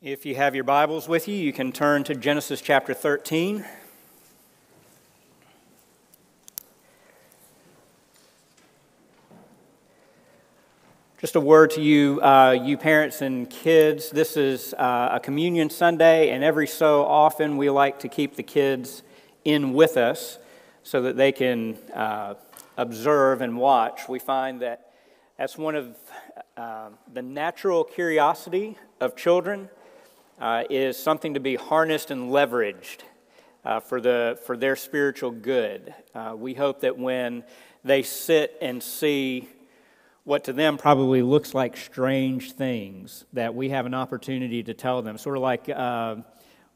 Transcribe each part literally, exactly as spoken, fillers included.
If you have your Bibles with you, you can turn to Genesis chapter thirteen. Just a word to you, uh, you parents and kids. This is uh, a communion Sunday, and every so often we like to keep the kids in with us so that they can uh, observe and watch. We find that that's one of uh, the natural curiosity of children. Uh, is something to be harnessed and leveraged uh, for the for their spiritual good. Uh, we hope that when they sit and see what to them probably looks like strange things, that we have an opportunity to tell them. Sort of like uh,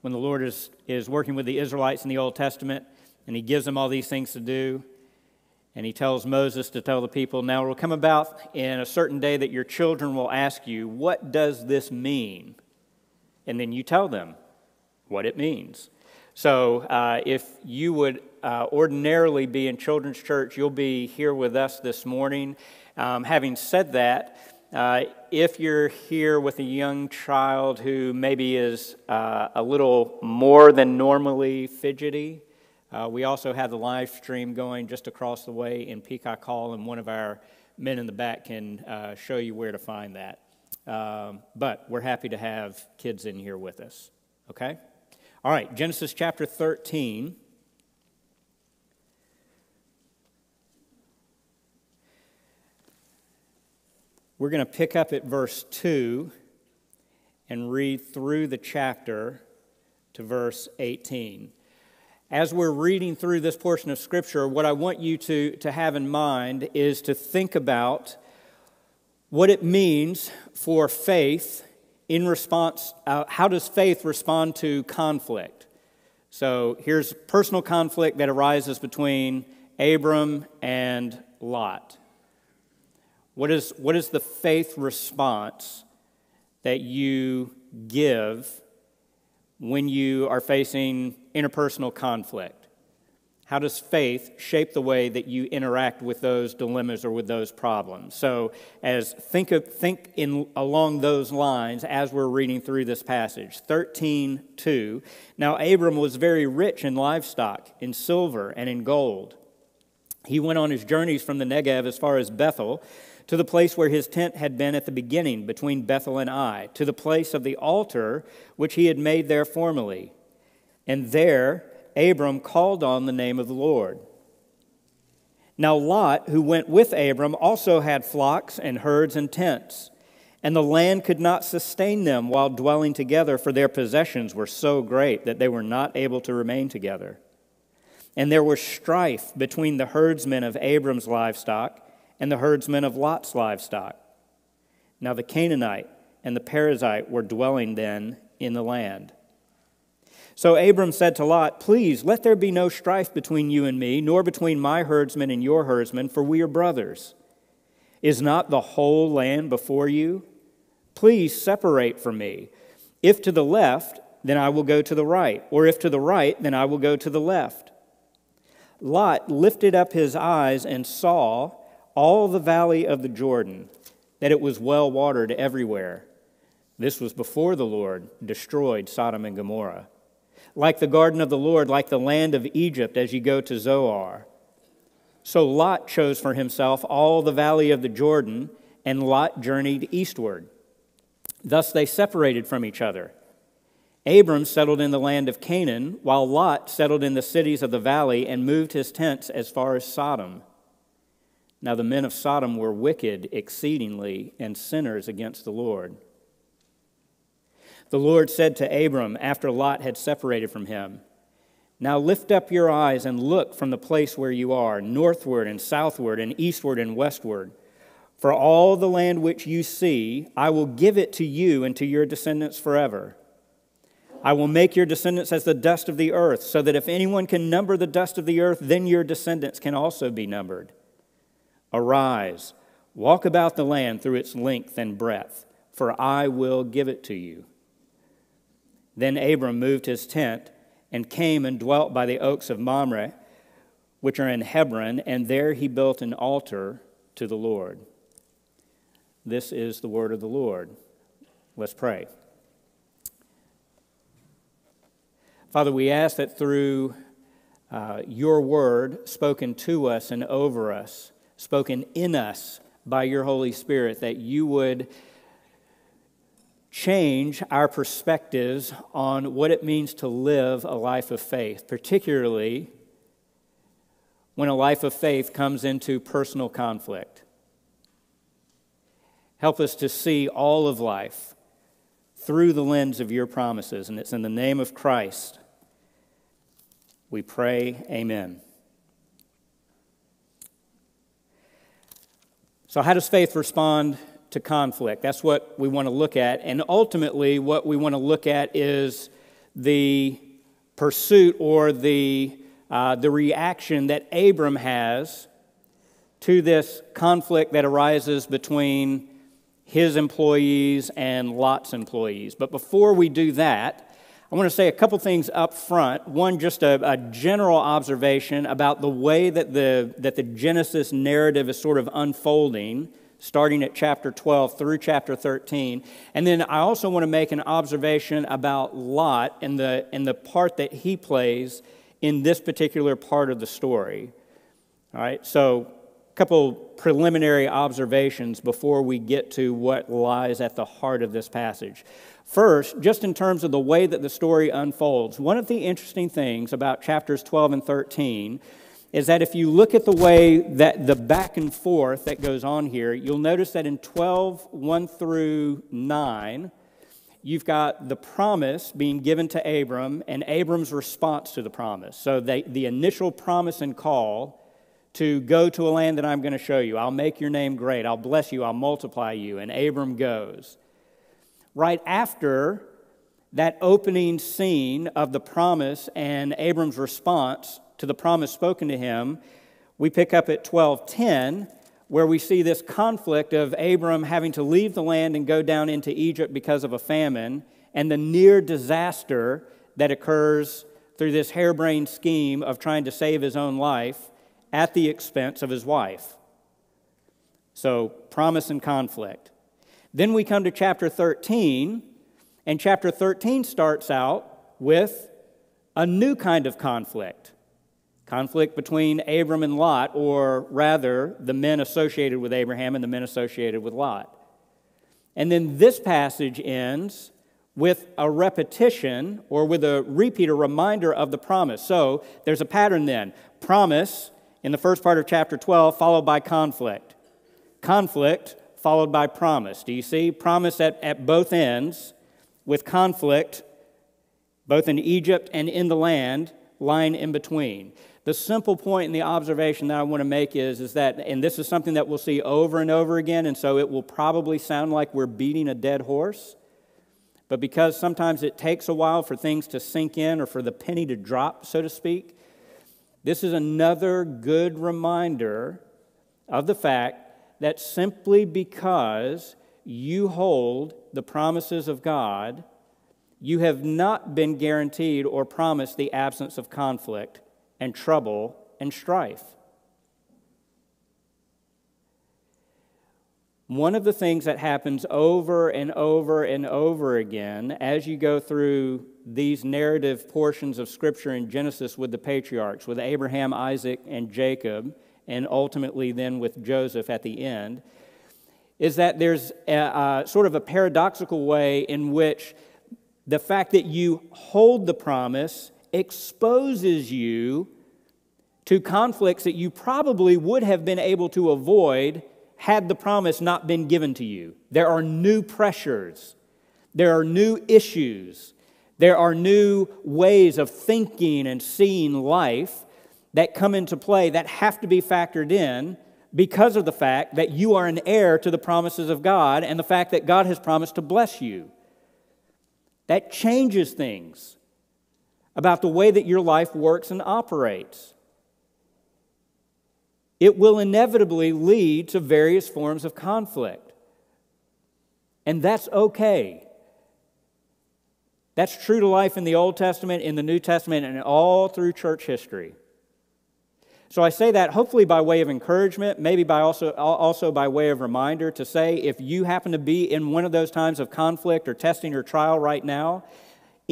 when the Lord is, is working with the Israelites in the Old Testament, and He gives them all these things to do, and He tells Moses to tell the people, now it will come about in a certain day that your children will ask you, what does this mean? And then you tell them what it means. So uh, if you would uh, ordinarily be in children's church, you'll be here with us this morning. Um, having said that, uh, if you're here with a young child who maybe is uh, a little more than normally fidgety, uh, we also have the live stream going just across the way in Peacock Hall, and one of our men in the back can uh, show you where to find that. Um, but we're happy to have kids in here with us, okay? All right, Genesis chapter thirteen. We're going to pick up at verse two and read through the chapter to verse eighteen. As we're reading through this portion of Scripture, what I want you to, to have in mind is to think about what it means for faith in response, uh, how does faith respond to conflict? So here's personal conflict that arises between Abram and Lot. What is, what is the faith response that you give when you are facing interpersonal conflict? How does faith shape the way that you interact with those dilemmas or with those problems? So as think of, think in along those lines as we're reading through this passage. thirteen two. Now Abram was very rich in livestock, in silver, and in gold. He went on his journeys from the Negev as far as Bethel, to the place where his tent had been at the beginning between Bethel and Ai, to the place of the altar which he had made there formerly. And there Abram called on the name of the Lord. Now Lot, who went with Abram, also had flocks and herds and tents, and the land could not sustain them while dwelling together, for their possessions were so great that they were not able to remain together. And there was strife between the herdsmen of Abram's livestock and the herdsmen of Lot's livestock. Now the Canaanite and the Perizzite were dwelling then in the land. So Abram said to Lot, please, let there be no strife between you and me, nor between my herdsmen and your herdsmen, for we are brothers. Is not the whole land before you? Please separate from me. If to the left, then I will go to the right, or if to the right, then I will go to the left. Lot lifted up his eyes and saw all the valley of the Jordan, that it was well watered everywhere. This was before the Lord destroyed Sodom and Gomorrah. Like the garden of the Lord, like the land of Egypt, as you go to Zoar. So Lot chose for himself all the valley of the Jordan, and Lot journeyed eastward. Thus they separated from each other. Abram settled in the land of Canaan, while Lot settled in the cities of the valley and moved his tents as far as Sodom. Now the men of Sodom were wicked exceedingly and sinners against the Lord. The Lord said to Abram after Lot had separated from him, now lift up your eyes and look from the place where you are, northward and southward and eastward and westward. For all the land which you see, I will give it to you and to your descendants forever. I will make your descendants as the dust of the earth, so that if anyone can number the dust of the earth, then your descendants can also be numbered. Arise, walk about the land through its length and breadth, for I will give it to you. Then Abram moved his tent and came and dwelt by the oaks of Mamre, which are in Hebron, and there he built an altar to the Lord. This is the word of the Lord. Let's pray. Father, we ask that through uh, your word spoken to us and over us, spoken in us by your Holy Spirit, that you would change our perspectives on what it means to live a life of faith, particularly when a life of faith comes into personal conflict. Help us to see all of life through the lens of your promises, and it's in the name of Christ we pray, amen. So how does faith respond to conflict? That's what we want to look at, and ultimately what we want to look at is the pursuit or the Uh, the reaction that Abram has to this conflict that arises between his employees and Lot's employees. But before we do that, I want to say a couple things up front. One, just a, a general observation about the way that the, that the Genesis narrative is sort of unfolding, starting at chapter twelve through chapter thirteen. And then I also want to make an observation about Lot and the, and the part that he plays in this particular part of the story. All right, so a couple preliminary observations before we get to what lies at the heart of this passage. First, just in terms of the way that the story unfolds, one of the interesting things about chapters twelve and thirteen is that if you look at the way that the back and forth that goes on here, you'll notice that in twelve, one through nine, you've got the promise being given to Abram and Abram's response to the promise. So they, the initial promise and call to go to a land that I'm going to show you. I'll make your name great. I'll bless you. I'll multiply you. And Abram goes. Right after that opening scene of the promise and Abram's response to the promise spoken to him, we pick up at twelve ten. Where we see this conflict of Abram having to leave the land and go down into Egypt because of a famine, and the near disaster that occurs through this harebrained scheme of trying to save his own life at the expense of his wife. So, promise and conflict. Then we come to chapter thirteen, and chapter thirteen starts out with a new kind of conflict. Conflict between Abram and Lot, or rather, the men associated with Abraham and the men associated with Lot. And then this passage ends with a repetition, or with a repeat, a reminder of the promise. So there's a pattern then. Promise in the first part of chapter twelve, followed by conflict. Conflict followed by promise. Do you see? Promise at, at both ends, with conflict both in Egypt and in the land, lying in between. The simple point in the observation that I want to make is, is that, and this is something that we'll see over and over again, and so it will probably sound like we're beating a dead horse, but because sometimes it takes a while for things to sink in or for the penny to drop, so to speak, this is another good reminder of the fact that simply because you hold the promises of God, you have not been guaranteed or promised the absence of conflict and trouble and strife. One of the things that happens over and over and over again as you go through these narrative portions of Scripture in Genesis with the patriarchs, with Abraham, Isaac, and Jacob, and ultimately then with Joseph at the end, is that there's a, a, sort of a paradoxical way in which the fact that you hold the promise exposes you to conflicts that you probably would have been able to avoid had the promise not been given to you. There are new pressures. There are new issues. There are new ways of thinking and seeing life that come into play that have to be factored in because of the fact that you are an heir to the promises of God and the fact that God has promised to bless you. That changes things about the way that your life works and operates. It will inevitably lead to various forms of conflict. And that's okay. That's true to life in the Old Testament, in the New Testament, and all through church history. So I say that hopefully by way of encouragement, maybe by also, also by way of reminder to say if you happen to be in one of those times of conflict or testing or trial right now,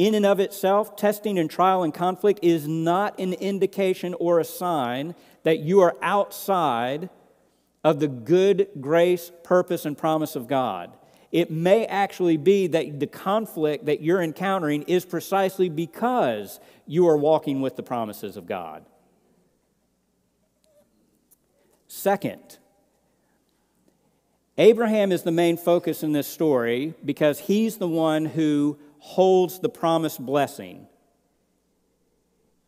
in and of itself, testing and trial and conflict is not an indication or a sign that you are outside of the good grace, purpose, and promise of God. It may actually be that the conflict that you're encountering is precisely because you are walking with the promises of God. Second, Abraham is the main focus in this story because he's the one who holds the promised blessing.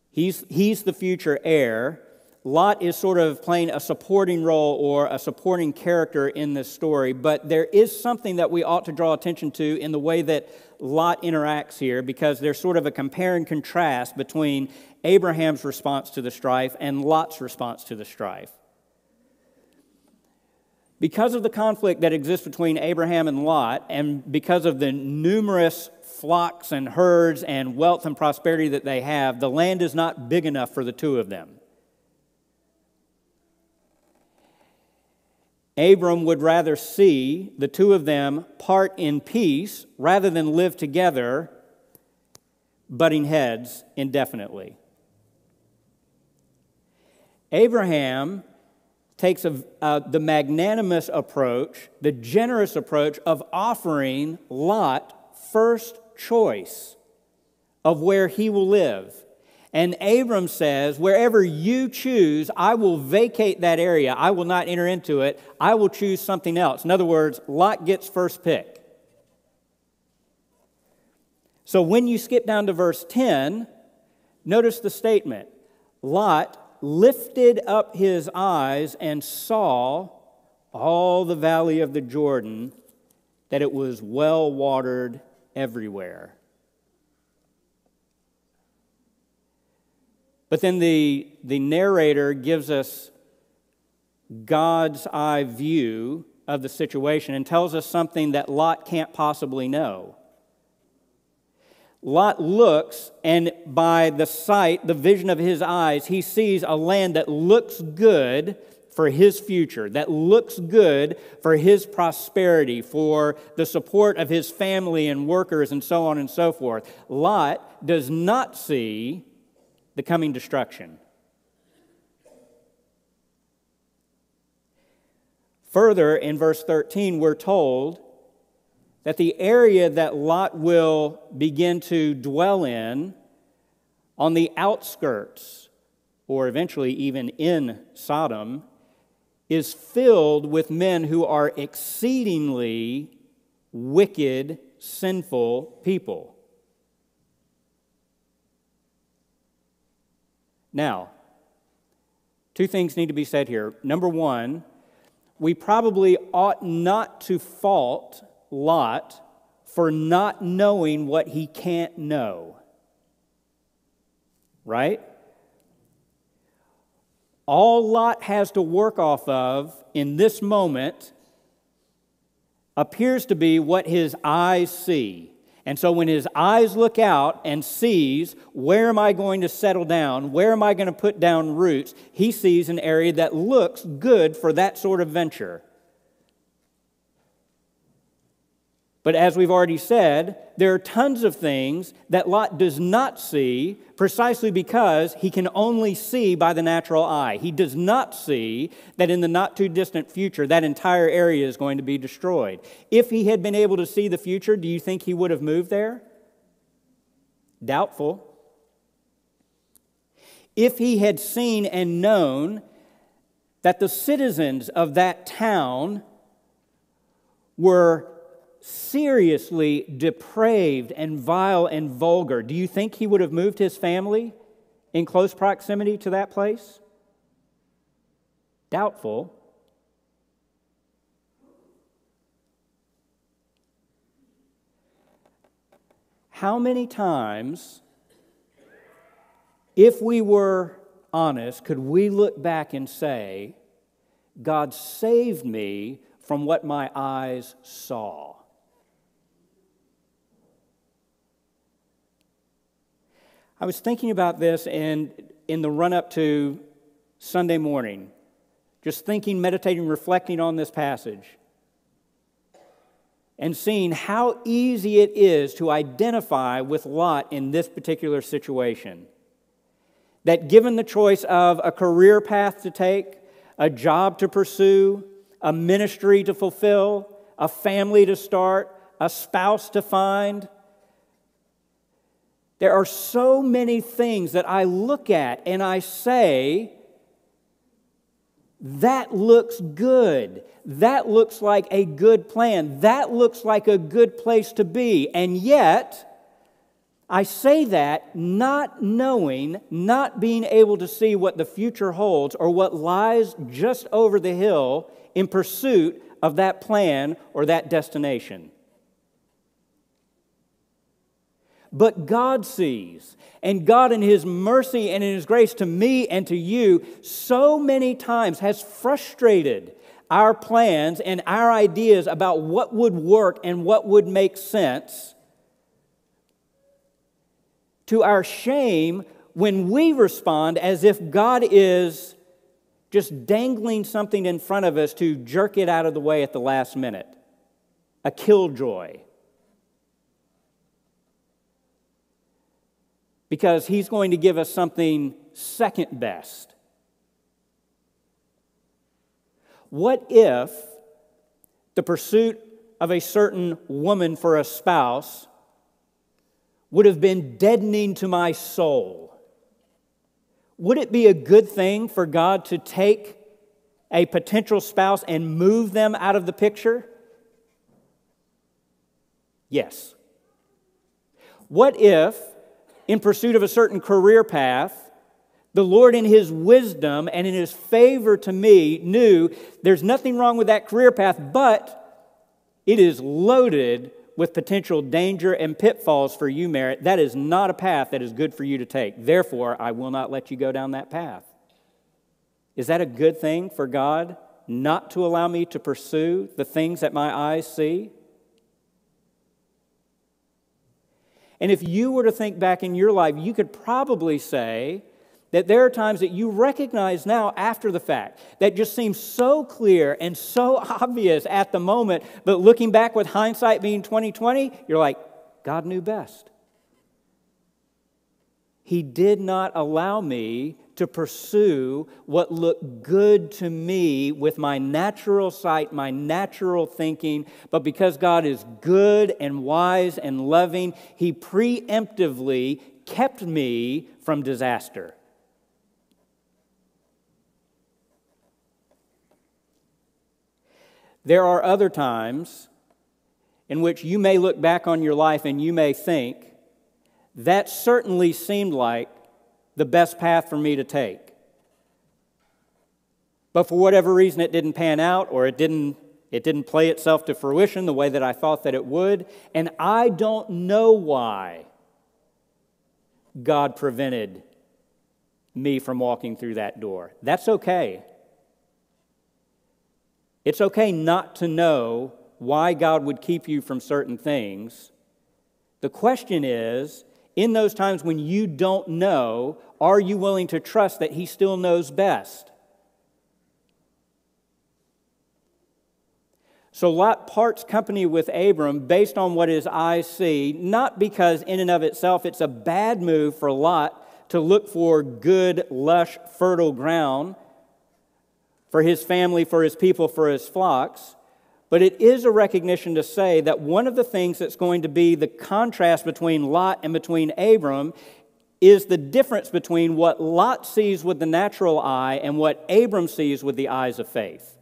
He's, he's the future heir. Lot is sort of playing a supporting role or a supporting character in this story, but there is something that we ought to draw attention to in the way that Lot interacts here, because there's sort of a compare and contrast between Abraham's response to the strife and Lot's response to the strife. Because of the conflict that exists between Abraham and Lot, and because of the numerous flocks and herds and wealth and prosperity that they have, the land is not big enough for the two of them. Abram would rather see the two of them part in peace rather than live together, butting heads indefinitely. Abraham takes a, uh, the magnanimous approach, the generous approach of offering Lot first choice of where he will live. And Abram says, wherever you choose, I will vacate that area. I will not enter into it. I will choose something else. In other words, Lot gets first pick. So when you skip down to verse ten, notice the statement. Lot lifted up his eyes and saw all the valley of the Jordan, that it was well watered everywhere. But then the, the narrator gives us God's eye view of the situation and tells us something that Lot can't possibly know. Lot looks, and by the sight, the vision of his eyes, he sees a land that looks good for his future, that looks good for his prosperity, for the support of his family and workers and so on and so forth. Lot does not see the coming destruction. Further, in verse thirteen, we're told that the area that Lot will begin to dwell in, on the outskirts, or eventually even in Sodom, is filled with men who are exceedingly wicked, sinful people. Now, two things need to be said here. Number one, we probably ought not to fault Lot for not knowing what he can't know. Right? All Lot has to work off of in this moment appears to be what his eyes see. And so when his eyes look out and sees, where am I going to settle down? Where am I going to put down roots? He sees an area that looks good for that sort of venture. But as we've already said, there are tons of things that Lot does not see precisely because he can only see by the natural eye. He does not see that in the not-too-distant future, that entire area is going to be destroyed. If he had been able to see the future, do you think he would have moved there? Doubtful. If he had seen and known that the citizens of that town were seriously depraved and vile and vulgar, do you think he would have moved his family in close proximity to that place? Doubtful. How many times, if we were honest, could we look back and say, God saved me from what my eyes saw? I was thinking about this in, in the run-up to Sunday morning, just thinking, meditating, reflecting on this passage. and seen how easy it is to identify with Lot in this particular situation. That given the choice of a career path to take, a job to pursue, a ministry to fulfill, a family to start, a spouse to find, there are so many things that I look at and I say, that looks good. That looks like a good plan. That looks like a good place to be. And yet, I say that not knowing, not being able to see what the future holds or what lies just over the hill in pursuit of that plan or that destination. But God sees, and God in His mercy and in His grace to me and to you so many times has frustrated our plans and our ideas about what would work and what would make sense, to our shame when we respond as if God is just dangling something in front of us to jerk it out of the way at the last minute, a killjoy. Because He's going to give us something second best. What if the pursuit of a certain woman for a spouse would have been deadening to my soul? Would it be a good thing for God to take a potential spouse and move them out of the picture? Yes. What if, in pursuit of a certain career path, the Lord in His wisdom and in His favor to me knew there's nothing wrong with that career path, but it is loaded with potential danger and pitfalls for you, Merritt? That is not a path that is good for you to take. Therefore, I will not let you go down that path. Is that a good thing for God not to allow me to pursue the things that my eyes see? And if you were to think back in your life, you could probably say that there are times that you recognize now after the fact that just seems so clear and so obvious at the moment, but looking back with hindsight being twenty twenty, you're like, God knew best. He did not allow me to pursue what looked good to me with my natural sight, my natural thinking, but because God is good and wise and loving, He preemptively kept me from disaster. There are other times in which you may look back on your life and you may think, that certainly seemed like the best path for me to take. But for whatever reason, it didn't pan out, or it didn't, it didn't play itself to fruition the way that I thought that it would. And I don't know why God prevented me from walking through that door. That's okay. It's okay not to know why God would keep you from certain things. The question is, in those times when you don't know, are you willing to trust that He still knows best? So Lot parts company with Abram based on what his eyes see, not because in and of itself it's a bad move for Lot to look for good, lush, fertile ground for his family, for his people, for his flocks. But it is a recognition to say that one of the things that's going to be the contrast between Lot and between Abram is the difference between what Lot sees with the natural eye and what Abram sees with the eyes of faith.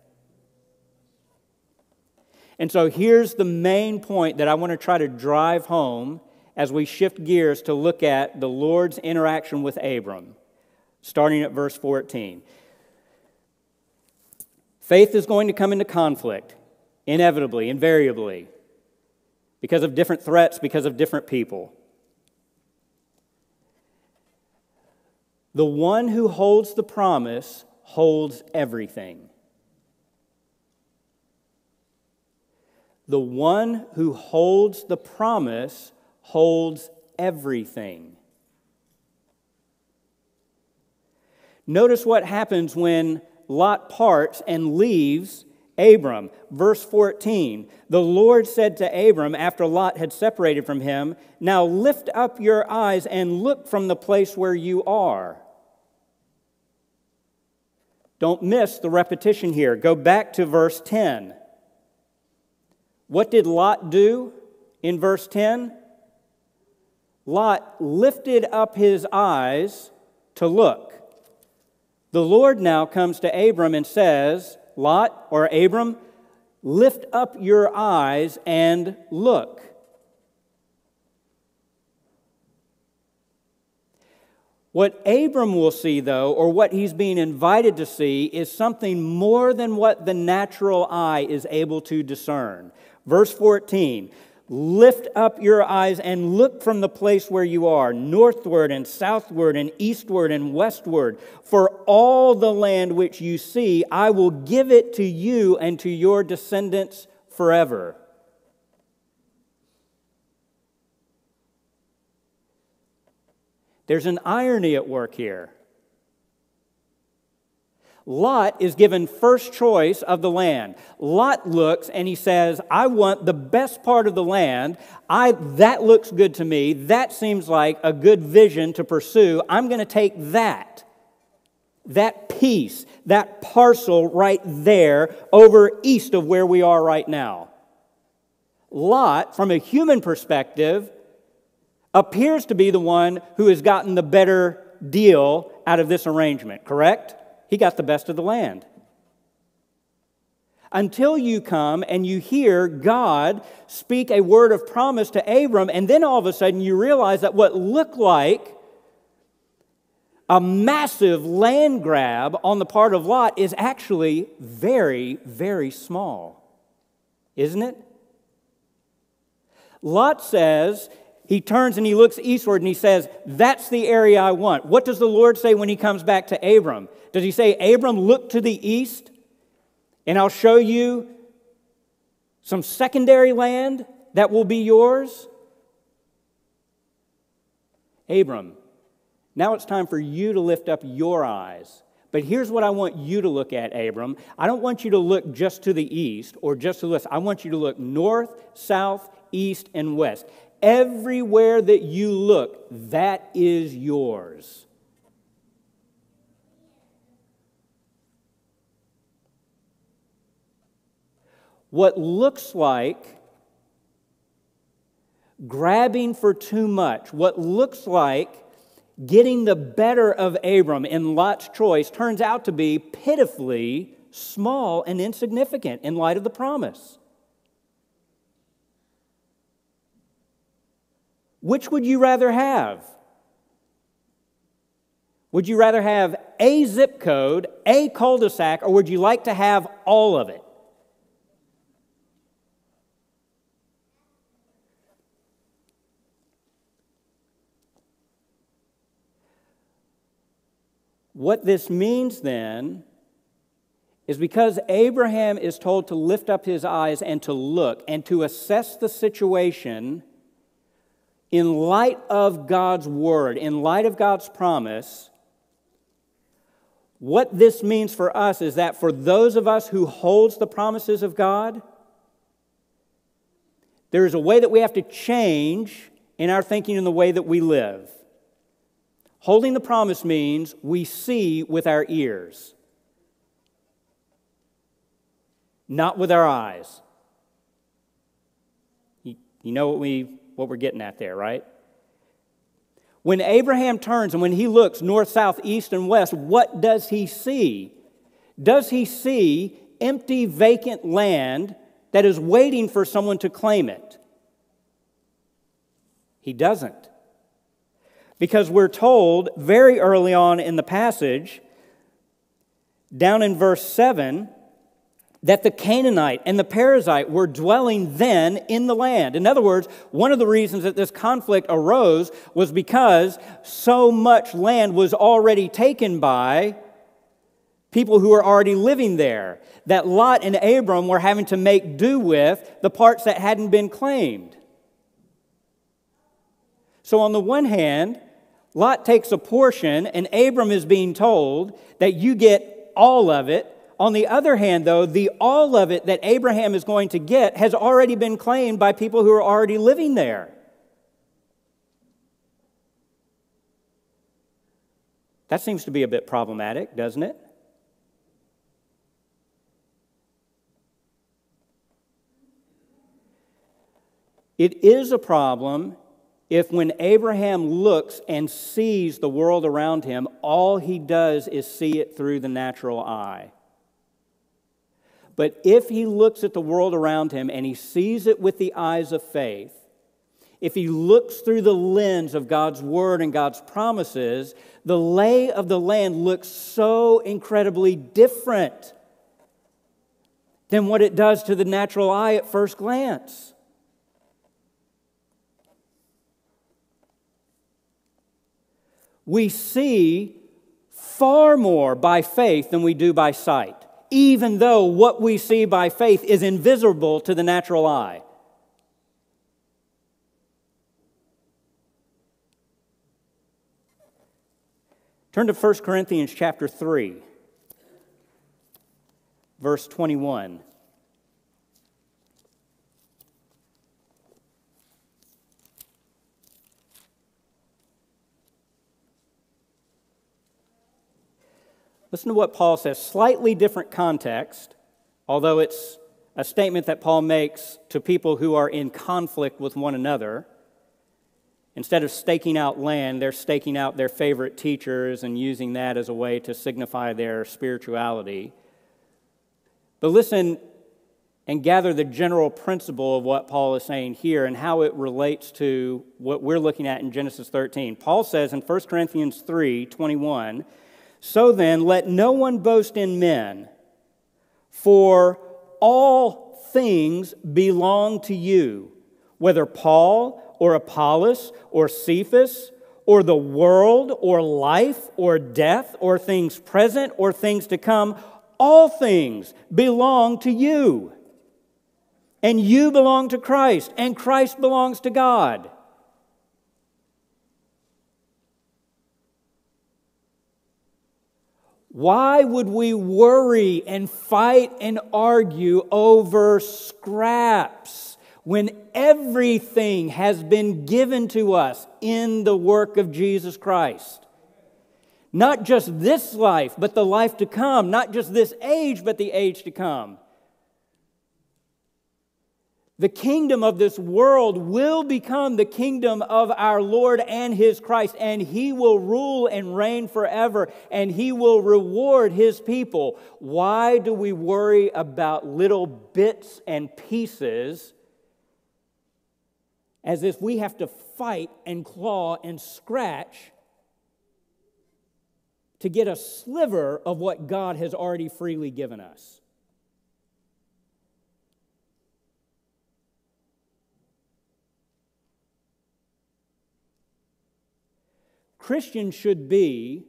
And so here's the main point that I want to try to drive home as we shift gears to look at the Lord's interaction with Abram, starting at verse fourteen. Faith is going to come into conflict. Inevitably, invariably, because of different threats, because of different people. The one who holds the promise holds everything. The one who holds the promise holds everything. Notice what happens when Lot parts and leaves Abram. Verse fourteen, the Lord said to Abram after Lot had separated from him, now lift up your eyes and look from the place where you are. Don't miss the repetition here. Go back to verse ten. What did Lot do in verse ten? Lot lifted up his eyes to look. The Lord now comes to Abram and says, Lot, or Abram, lift up your eyes and look. What Abram will see, though, or what he's being invited to see, is something more than what the natural eye is able to discern. Verse fourteen, lift up your eyes and look from the place where you are, northward and southward and eastward and westward, for all the land which you see, I will give it to you and to your descendants forever. There's an irony at work here. Lot is given first choice of the land. Lot looks and he says, I want the best part of the land. I, that looks good to me. That seems like a good vision to pursue. I'm going to take that, that piece, that parcel right there over east of where we are right now. Lot, from a human perspective, appears to be the one who has gotten the better deal out of this arrangement, correct? He got the best of the land. Until you come and you hear God speak a word of promise to Abram, and then all of a sudden you realize that what looked like a massive land grab on the part of Lot is actually very, very small, isn't it? Lot says, he turns and he looks eastward and he says, that's the area I want. What does the Lord say when he comes back to Abram? Does he say, Abram, look to the east and I'll show you some secondary land that will be yours? Abram, now it's time for you to lift up your eyes. But here's what I want you to look at, Abram. I don't want you to look just to the east or just to the west. I want you to look north, south, east, and west. Everywhere that you look, that is yours. What looks like grabbing for too much, what looks like getting the better of Abram in Lot's choice turns out to be pitifully small and insignificant in light of the promise. Which would you rather have? Would you rather have a zip code, a cul-de-sac, or would you like to have all of it? What this means then is because Abraham is told to lift up his eyes and to look and to assess the situation in light of God's word, in light of God's promise, what this means for us is that for those of us who hold the promises of God, there is a way that we have to change in our thinking and the way that we live. Holding the promise means we see with our ears, not with our eyes. You know what we... what we're getting at there, right? When Abraham turns and when he looks north, south, east, and west, what does he see? Does he see empty, vacant land that is waiting for someone to claim it? He doesn't. Because we're told very early on in the passage, down in verse seven, that the Canaanite and the Perizzite were dwelling then in the land. In other words, one of the reasons that this conflict arose was because so much land was already taken by people who were already living there, that Lot and Abram were having to make do with the parts that hadn't been claimed. So on the one hand, Lot takes a portion, and Abram is being told that you get all of it. On the other hand, though, the all of it that Abraham is going to get has already been claimed by people who are already living there. That seems to be a bit problematic, doesn't it? It is a problem if when Abraham looks and sees the world around him, all he does is see it through the natural eye. But if he looks at the world around him and he sees it with the eyes of faith, if he looks through the lens of God's word and God's promises, the lay of the land looks so incredibly different than what it does to the natural eye at first glance. We see far more by faith than we do by sight, even though what we see by faith is invisible to the natural eye. Turn to First Corinthians chapter three, verse twenty-one. Listen to what Paul says, slightly different context, although it's a statement that Paul makes to people who are in conflict with one another. Instead of staking out land, they're staking out their favorite teachers and using that as a way to signify their spirituality. But listen and gather the general principle of what Paul is saying here and how it relates to what we're looking at in Genesis thirteen. Paul says in First Corinthians three twenty-one, "So then, let no one boast in men, for all things belong to you, whether Paul or Apollos, or Cephas, or the world, or life, or death, or things present, or things to come, all things belong to you. And you belong to Christ, and Christ belongs to God." Why would we worry and fight and argue over scraps when everything has been given to us in the work of Jesus Christ? Not just this life, but the life to come. Not just this age, but the age to come. The kingdom of this world will become the kingdom of our Lord and His Christ, and He will rule and reign forever, and He will reward His people. Why do we worry about little bits and pieces as if we have to fight and claw and scratch to get a sliver of what God has already freely given us? Christians should be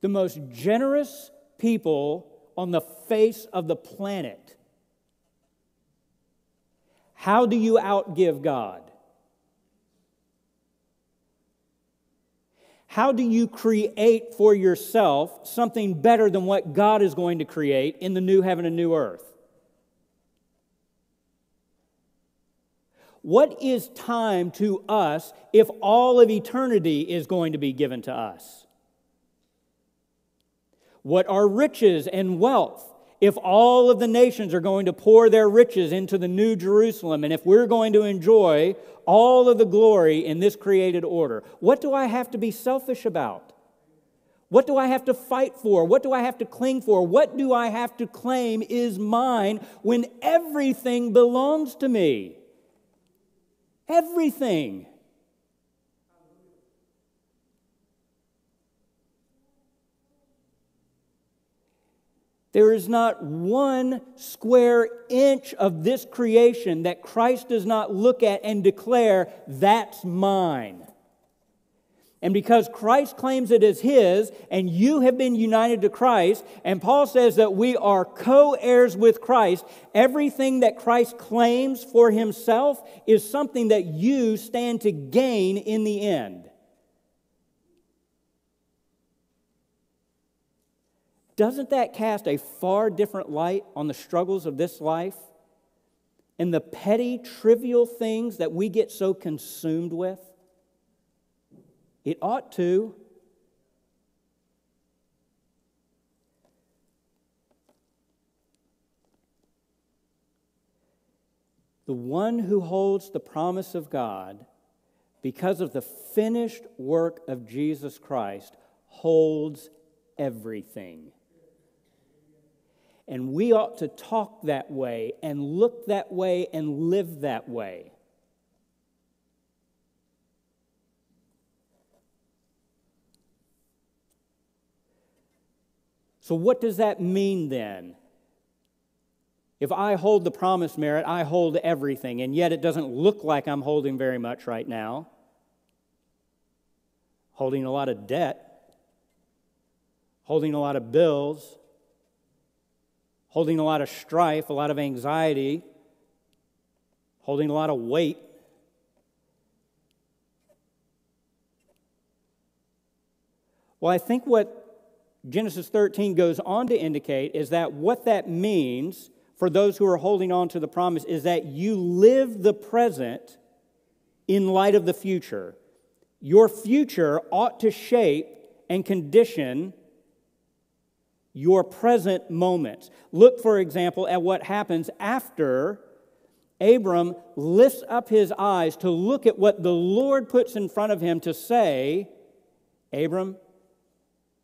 the most generous people on the face of the planet. How do you outgive God? How do you create for yourself something better than what God is going to create in the new heaven and new earth? What is time to us if all of eternity is going to be given to us? What are riches and wealth if all of the nations are going to pour their riches into the New Jerusalem, and if we're going to enjoy all of the glory in this created order? What do I have to be selfish about? What do I have to fight for? What do I have to cling for? What do I have to claim is mine when everything belongs to me? Everything. There is not one square inch of this creation that Christ does not look at and declare, "That's mine." And because Christ claims it as His, and you have been united to Christ, and Paul says that we are co-heirs with Christ, everything that Christ claims for Himself is something that you stand to gain in the end. Doesn't that cast a far different light on the struggles of this life and the petty, trivial things that we get so consumed with? It ought to. The one who holds the promise of God because of the finished work of Jesus Christ holds everything. And we ought to talk that way and look that way and live that way. So what does that mean then? If I hold the promise merit, I hold everything, and yet it doesn't look like I'm holding very much right now. Holding a lot of debt, holding a lot of bills, holding a lot of strife, a lot of anxiety, holding a lot of weight. Well, I think what Genesis thirteen goes on to indicate is that what that means for those who are holding on to the promise is that you live the present in light of the future. Your future ought to shape and condition your present moments. Look, for example, at what happens after Abram lifts up his eyes to look at what the Lord puts in front of him to say, Abram,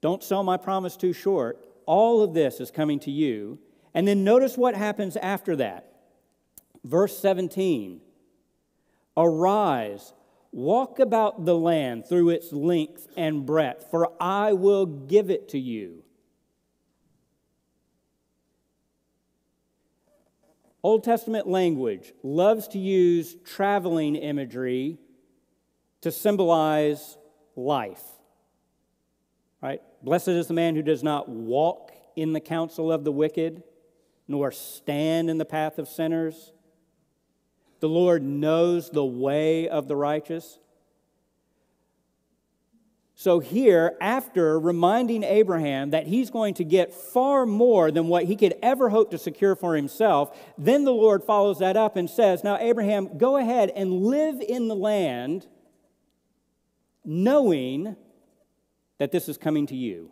don't sell my promise too short. All of this is coming to you. And then notice what happens after that. Verse seventeen, arise, walk about the land through its length and breadth, for I will give it to you. Old Testament language loves to use traveling imagery to symbolize life. Right? Blessed is the man who does not walk in the counsel of the wicked, nor stand in the path of sinners. The Lord knows the way of the righteous. So here, after reminding Abraham that he's going to get far more than what he could ever hope to secure for himself, then the Lord follows that up and says, now Abraham, go ahead and live in the land knowing that this is coming to you.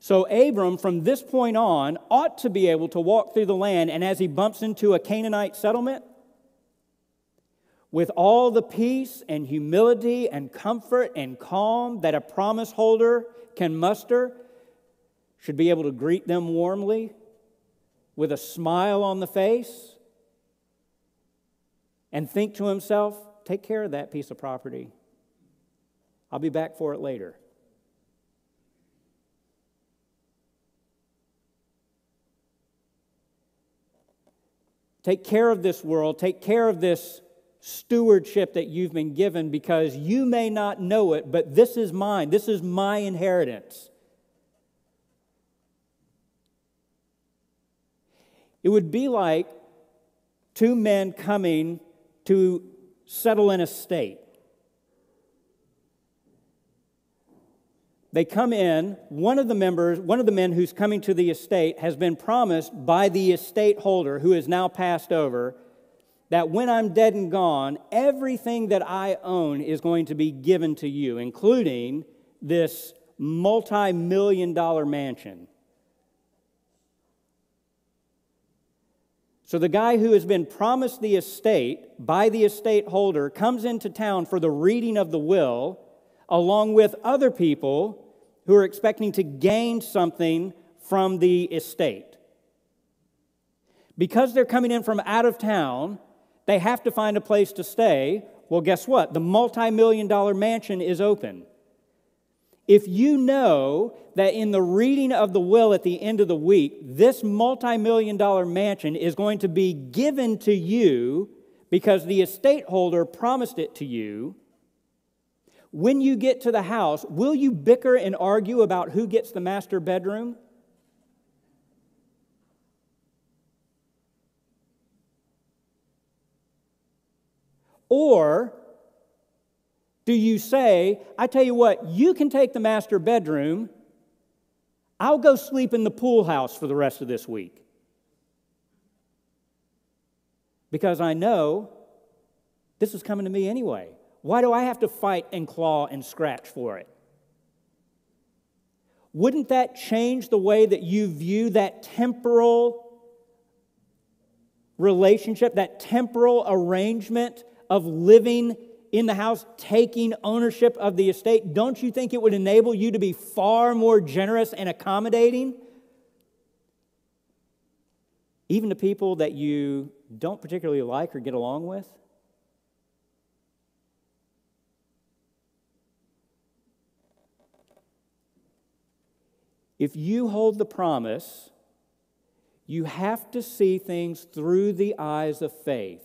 So Abram, from this point on, ought to be able to walk through the land, and as he bumps into a Canaanite settlement, with all the peace and humility and comfort and calm that a promise holder can muster, should be able to greet them warmly with a smile on the face and think to himself, take care of that piece of property. I'll be back for it later. Take care of this world. Take care of this stewardship that you've been given, because you may not know it, but this is mine. This is my inheritance. It would be like two men coming to settle in a state. They come in, one of the members, one of the men who's coming to the estate has been promised by the estate holder who is now passed over, that when I'm dead and gone, everything that I own is going to be given to you, including this multi-million dollar mansion. So the guy who has been promised the estate by the estate holder comes into town for the reading of the will, along with other people who are expecting to gain something from the estate. Because they're coming in from out of town, they have to find a place to stay. Well, guess what? The multi-million dollar mansion is open. If you know that in the reading of the will at the end of the week, this multi-million dollar mansion is going to be given to you because the estate holder promised it to you, when you get to the house, will you bicker and argue about who gets the master bedroom? Or do you say, I tell you what, you can take the master bedroom. I'll go sleep in the pool house for the rest of this week. Because I know this is coming to me anyway. Why do I have to fight and claw and scratch for it? Wouldn't that change the way that you view that temporal relationship, that temporal arrangement of living in the house, taking ownership of the estate? Don't you think it would enable you to be far more generous and accommodating? Even to people that you don't particularly like or get along with? If you hold the promise, you have to see things through the eyes of faith.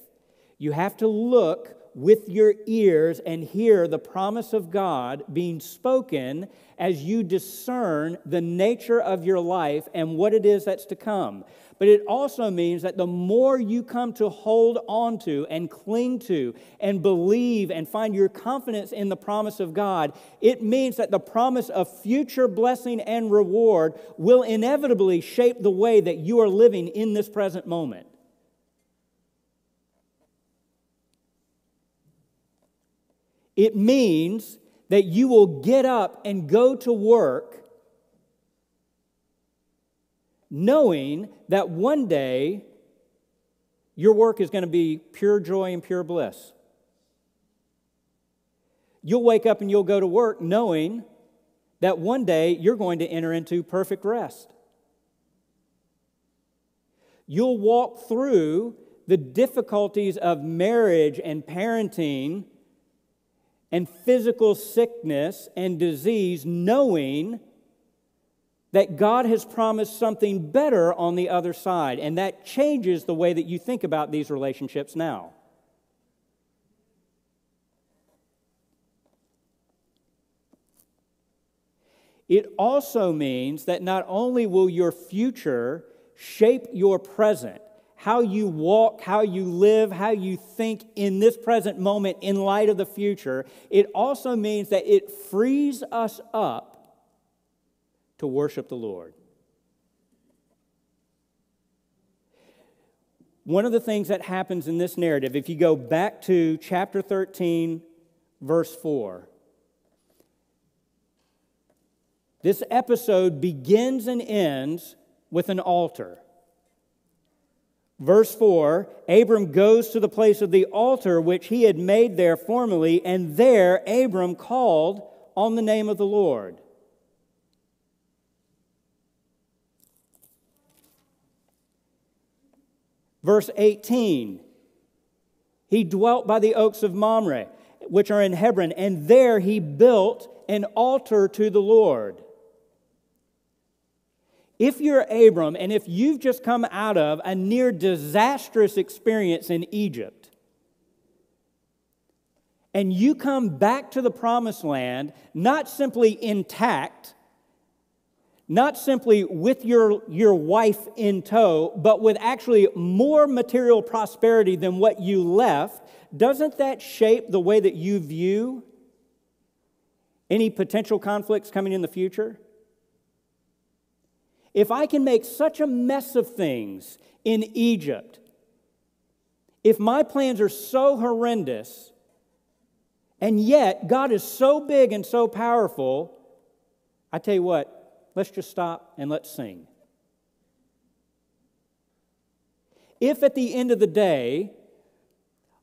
You have to look with your ears and hear the promise of God being spoken as you discern the nature of your life and what it is that's to come. But it also means that the more you come to hold on to and cling to and believe and find your confidence in the promise of God, it means that the promise of future blessing and reward will inevitably shape the way that you are living in this present moment. It means that you will get up and go to work knowing that one day your work is going to be pure joy and pure bliss. You'll wake up and you'll go to work knowing that one day you're going to enter into perfect rest. You'll walk through the difficulties of marriage and parenting and physical sickness and disease, knowing that God has promised something better on the other side, and that changes the way that you think about these relationships now. It also means that not only will your future shape your present, how you walk, how you live, how you think in this present moment in light of the future, it also means that it frees us up to worship the Lord. One of the things that happens in this narrative, if you go back to chapter thirteen, verse four, this episode begins and ends with an altar. Verse four, Abram goes to the place of the altar which he had made there formerly, and there Abram called on the name of the Lord. Verse eighteen, he dwelt by the oaks of Mamre, which are in Hebron, and there he built an altar to the Lord. If you're Abram, and if you've just come out of a near disastrous experience in Egypt, and you come back to the promised land, not simply intact, not simply with your, your wife in tow, but with actually more material prosperity than what you left, doesn't that shape the way that you view any potential conflicts coming in the future? If I can make such a mess of things in Egypt, if my plans are so horrendous, and yet God is so big and so powerful, I tell you what, let's just stop and let's sing. If at the end of the day,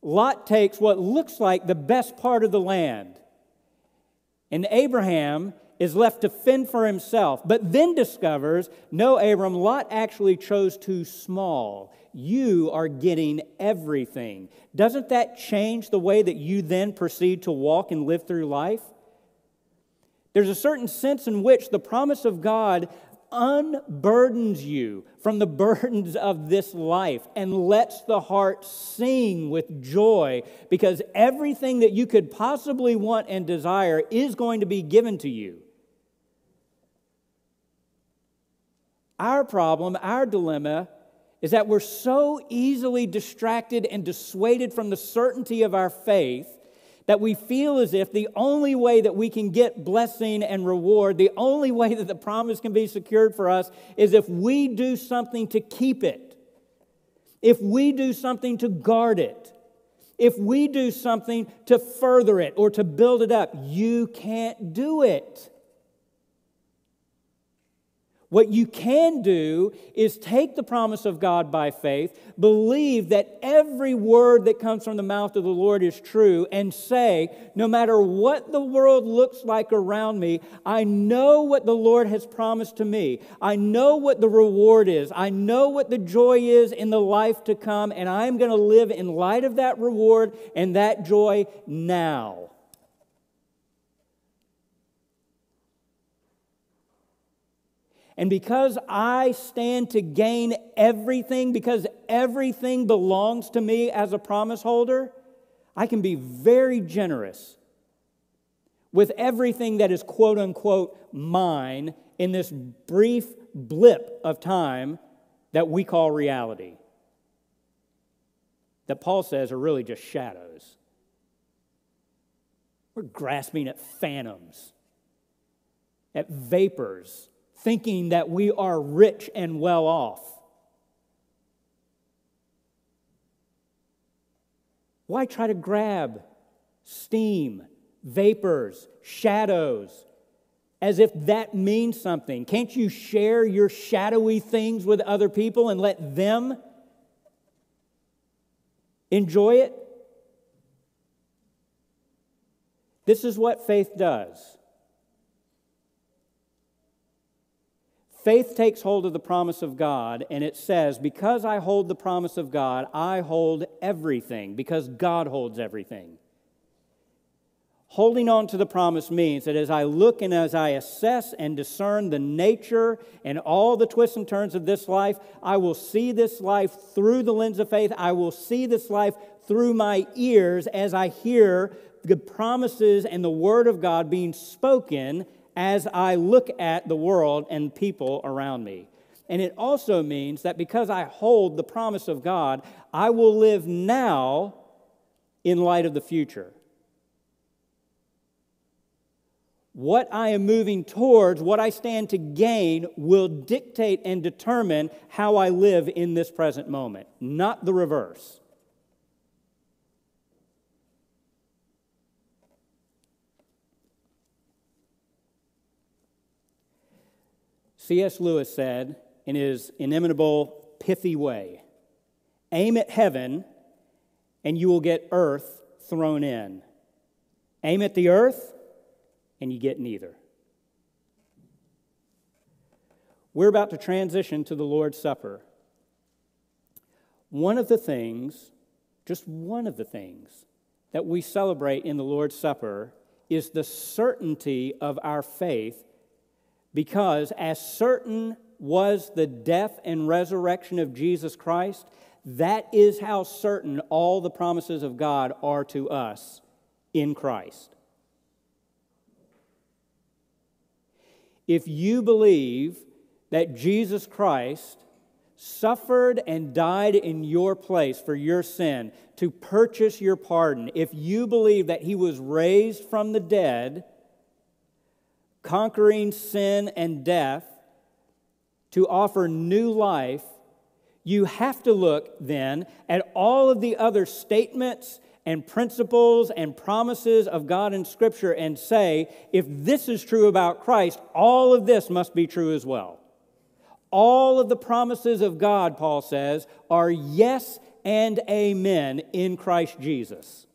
Lot takes what looks like the best part of the land, and Abraham is left to fend for himself, but then discovers, no, Abram, Lot actually chose too small. You are getting everything. Doesn't that change the way that you then proceed to walk and live through life? There's a certain sense in which the promise of God unburdens you from the burdens of this life and lets the heart sing with joy, because everything that you could possibly want and desire is going to be given to you. Our problem, our dilemma, is that we're so easily distracted and dissuaded from the certainty of our faith that we feel as if the only way that we can get blessing and reward, the only way that the promise can be secured for us is if we do something to keep it, if we do something to guard it, if we do something to further it or to build it up. You can't do it. What you can do is take the promise of God by faith, believe that every word that comes from the mouth of the Lord is true, and say, no matter what the world looks like around me, I know what the Lord has promised to me. I know what the reward is. I know what the joy is in the life to come, and I'm going to live in light of that reward and that joy now. And because I stand to gain everything, because everything belongs to me as a promise holder, I can be very generous with everything that is quote unquote mine in this brief blip of time that we call reality, that Paul says are really just shadows. We're grasping at phantoms, at vapors, thinking that we are rich and well off. Why try to grab steam, vapors, shadows, as if that means something? Can't you share your shadowy things with other people and let them enjoy it? This is what faith does. Faith takes hold of the promise of God, and it says, because I hold the promise of God, I hold everything, because God holds everything. Holding on to the promise means that as I look and as I assess and discern the nature and all the twists and turns of this life, I will see this life through the lens of faith. I will see this life through my ears as I hear the promises and the Word of God being spoken as I look at the world and people around me. And it also means that because I hold the promise of God, I will live now in light of the future. What I am moving towards, what I stand to gain, will dictate and determine how I live in this present moment, not the reverse. C S Lewis said in his inimitable, pithy way, aim at heaven and you will get earth thrown in. Aim at the earth and you get neither. We're about to transition to the Lord's Supper. One of the things, just one of the things that we celebrate in the Lord's Supper is the certainty of our faith. Because as certain was the death and resurrection of Jesus Christ, that is how certain all the promises of God are to us in Christ. If you believe that Jesus Christ suffered and died in your place for your sin to purchase your pardon, if you believe that he was raised from the dead, conquering sin and death to offer new life, you have to look then at all of the other statements and principles and promises of God in Scripture and say, if this is true about Christ, all of this must be true as well. All of the promises of God, Paul says, are yes and amen in Christ Jesus.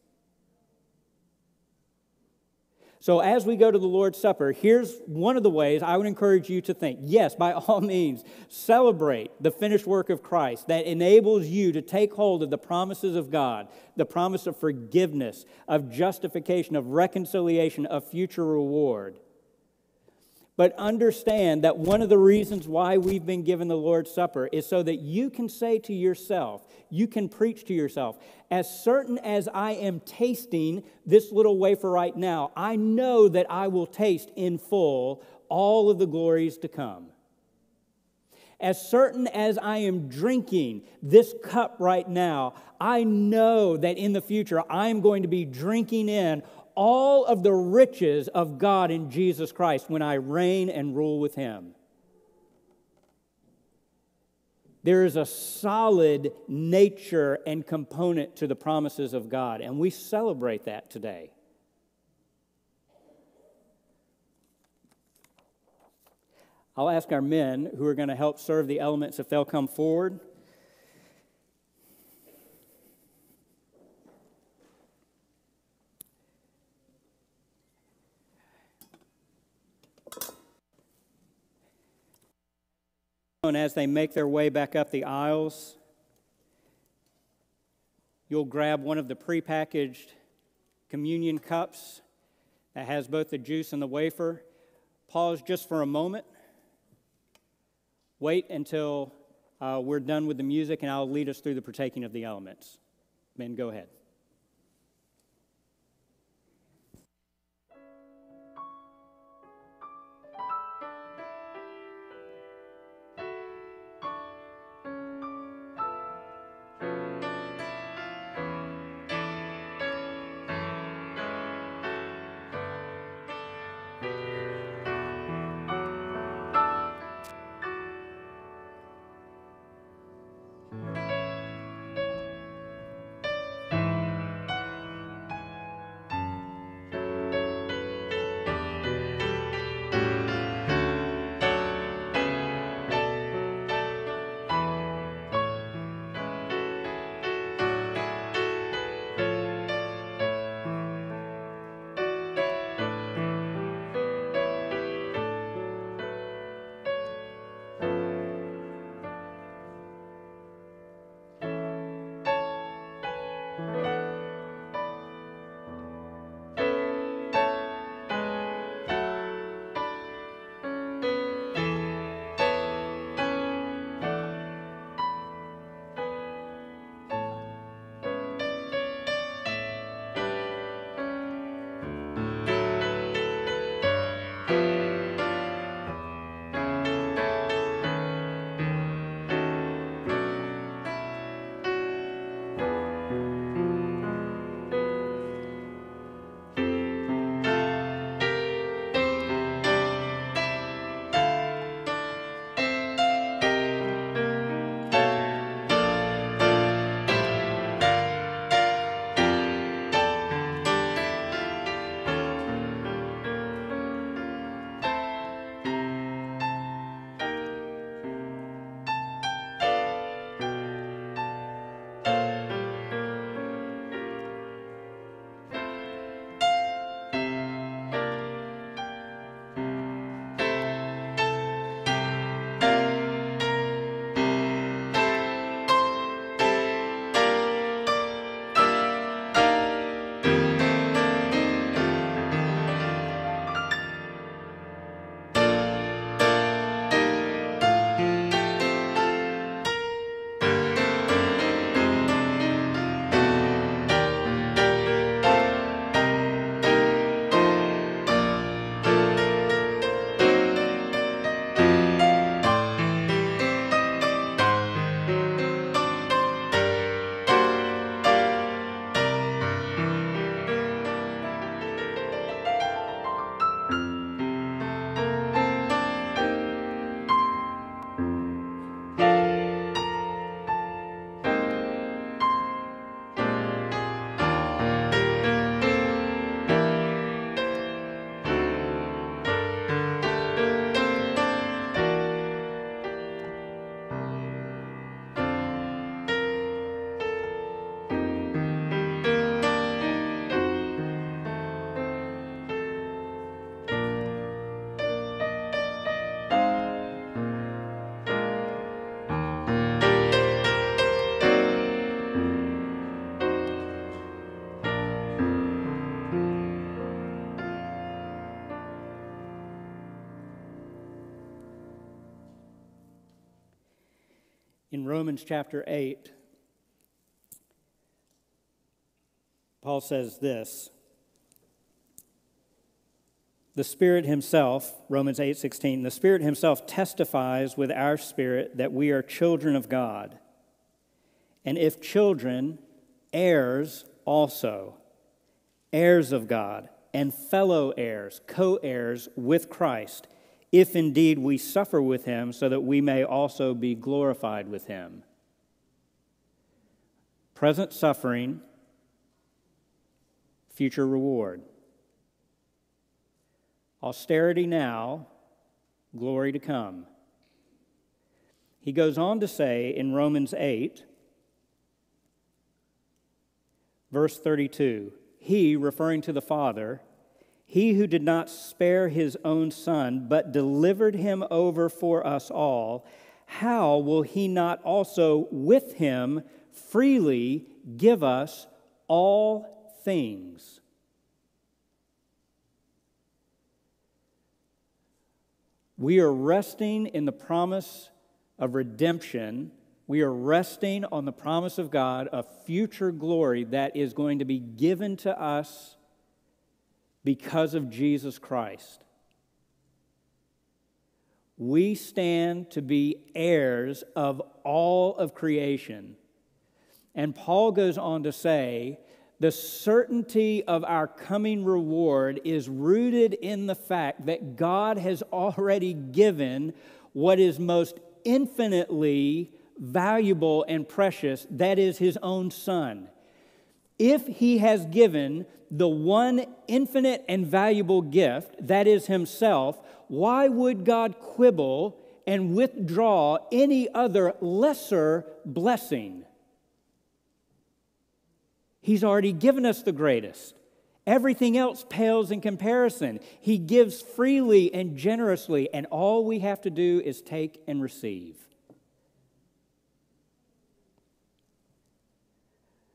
So as we go to the Lord's Supper, here's one of the ways I would encourage you to think. Yes, by all means, celebrate the finished work of Christ that enables you to take hold of the promises of God, the promise of forgiveness, of justification, of reconciliation, of future reward. But understand that one of the reasons why we've been given the Lord's Supper is so that you can say to yourself, you can preach to yourself, as certain as I am tasting this little wafer right now, I know that I will taste in full all of the glories to come. As certain as I am drinking this cup right now, I know that in the future I'm going to be drinking in all of the riches of God in Jesus Christ when I reign and rule with Him. There is a solid nature and component to the promises of God, and we celebrate that today. I'll ask our men who are going to help serve the elements if they'll come forward. And as they make their way back up the aisles, you'll grab one of the prepackaged communion cups that has both the juice and the wafer. Pause just for a moment. Wait until uh, we're done with the music, and I'll lead us through the partaking of the elements. Men, go ahead. In Romans chapter eight, Paul says this, The Spirit himself, Romans eight sixteen, the Spirit himself testifies with our spirit that we are children of God. And if children, heirs also, heirs of God, and fellow heirs, co-heirs with Christ, if indeed we suffer with him, so that we may also be glorified with him. Present suffering, future reward. Austerity now, glory to come. He goes on to say in Romans eight, verse thirty-two, he, referring to the Father, he who did not spare his own Son, but delivered him over for us all, how will he not also with him freely give us all things? We are resting in the promise of redemption. We are resting on the promise of God of future glory that is going to be given to us because of Jesus Christ. We stand to be heirs of all of creation. And Paul goes on to say, the certainty of our coming reward is rooted in the fact that God has already given what is most infinitely valuable and precious, that is his own Son. If he has given the one infinite and valuable gift, that is himself, why would God quibble and withdraw any other lesser blessing? He's already given us the greatest. Everything else pales in comparison. He gives freely and generously, and all we have to do is take and receive.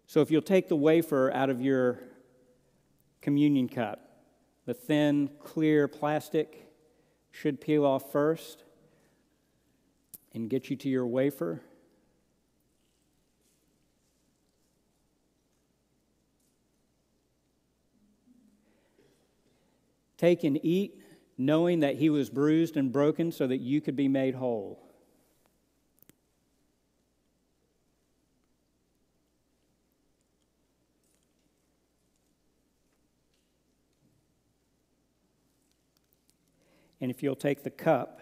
So if you'll take the wafer out of your communion cup, the thin, clear plastic should peel off first and get you to your wafer. Take and eat, knowing that he was bruised and broken so that you could be made whole. And if you'll take the cup,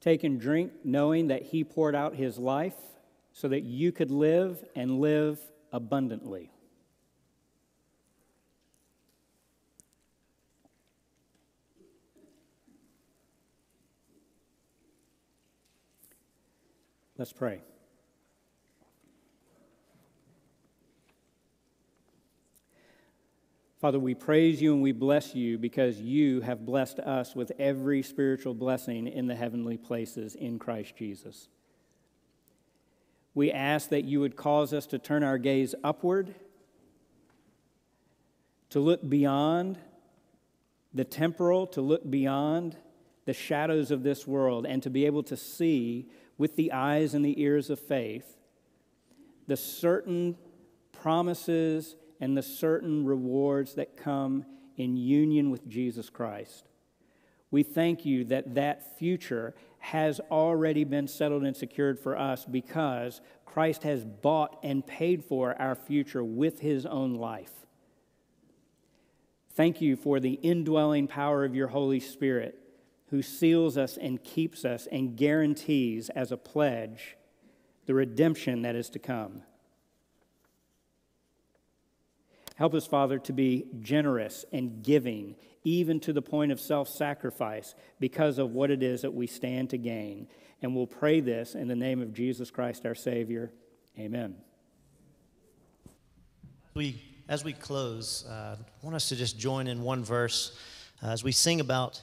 take and drink, knowing that he poured out his life so that you could live and live abundantly. Let's pray. Father, we praise you and we bless you because you have blessed us with every spiritual blessing in the heavenly places in Christ Jesus. We ask that you would cause us to turn our gaze upward, to look beyond the temporal, to look beyond the shadows of this world, and to be able to see with the eyes and the ears of faith the certain promises and the certain rewards that come in union with Jesus Christ. We thank you that that future has already been settled and secured for us because Christ has bought and paid for our future with his own life. Thank you for the indwelling power of your Holy Spirit who seals us and keeps us and guarantees as a pledge the redemption that is to come. Help us, Father, to be generous and giving, even to the point of self-sacrifice, because of what it is that we stand to gain. And we'll pray this in the name of Jesus Christ, our Savior. Amen. We, as we close, uh, I want us to just join in one verse uh, as we sing about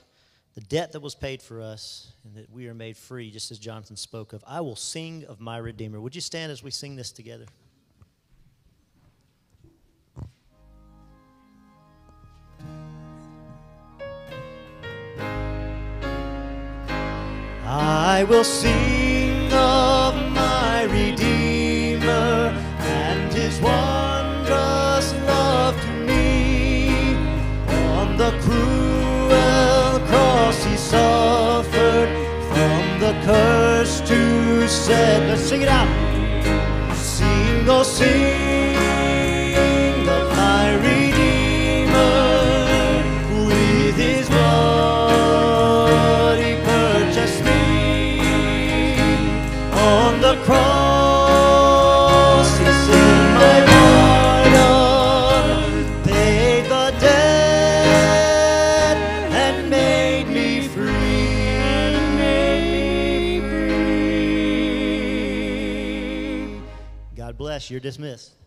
the debt that was paid for us and that we are made free, just as Jonathan spoke of. I will sing of my Redeemer. Would you stand as we sing this together? I will sing of my Redeemer and his wondrous love to me. On the cruel cross he suffered, from the curse to sin. Let's sing it out. Sing, oh sing of my Redeemer, with his blood he purchased me. On the cross he sealed my pardon, paid the debt and made me free. God bless. You're dismissed.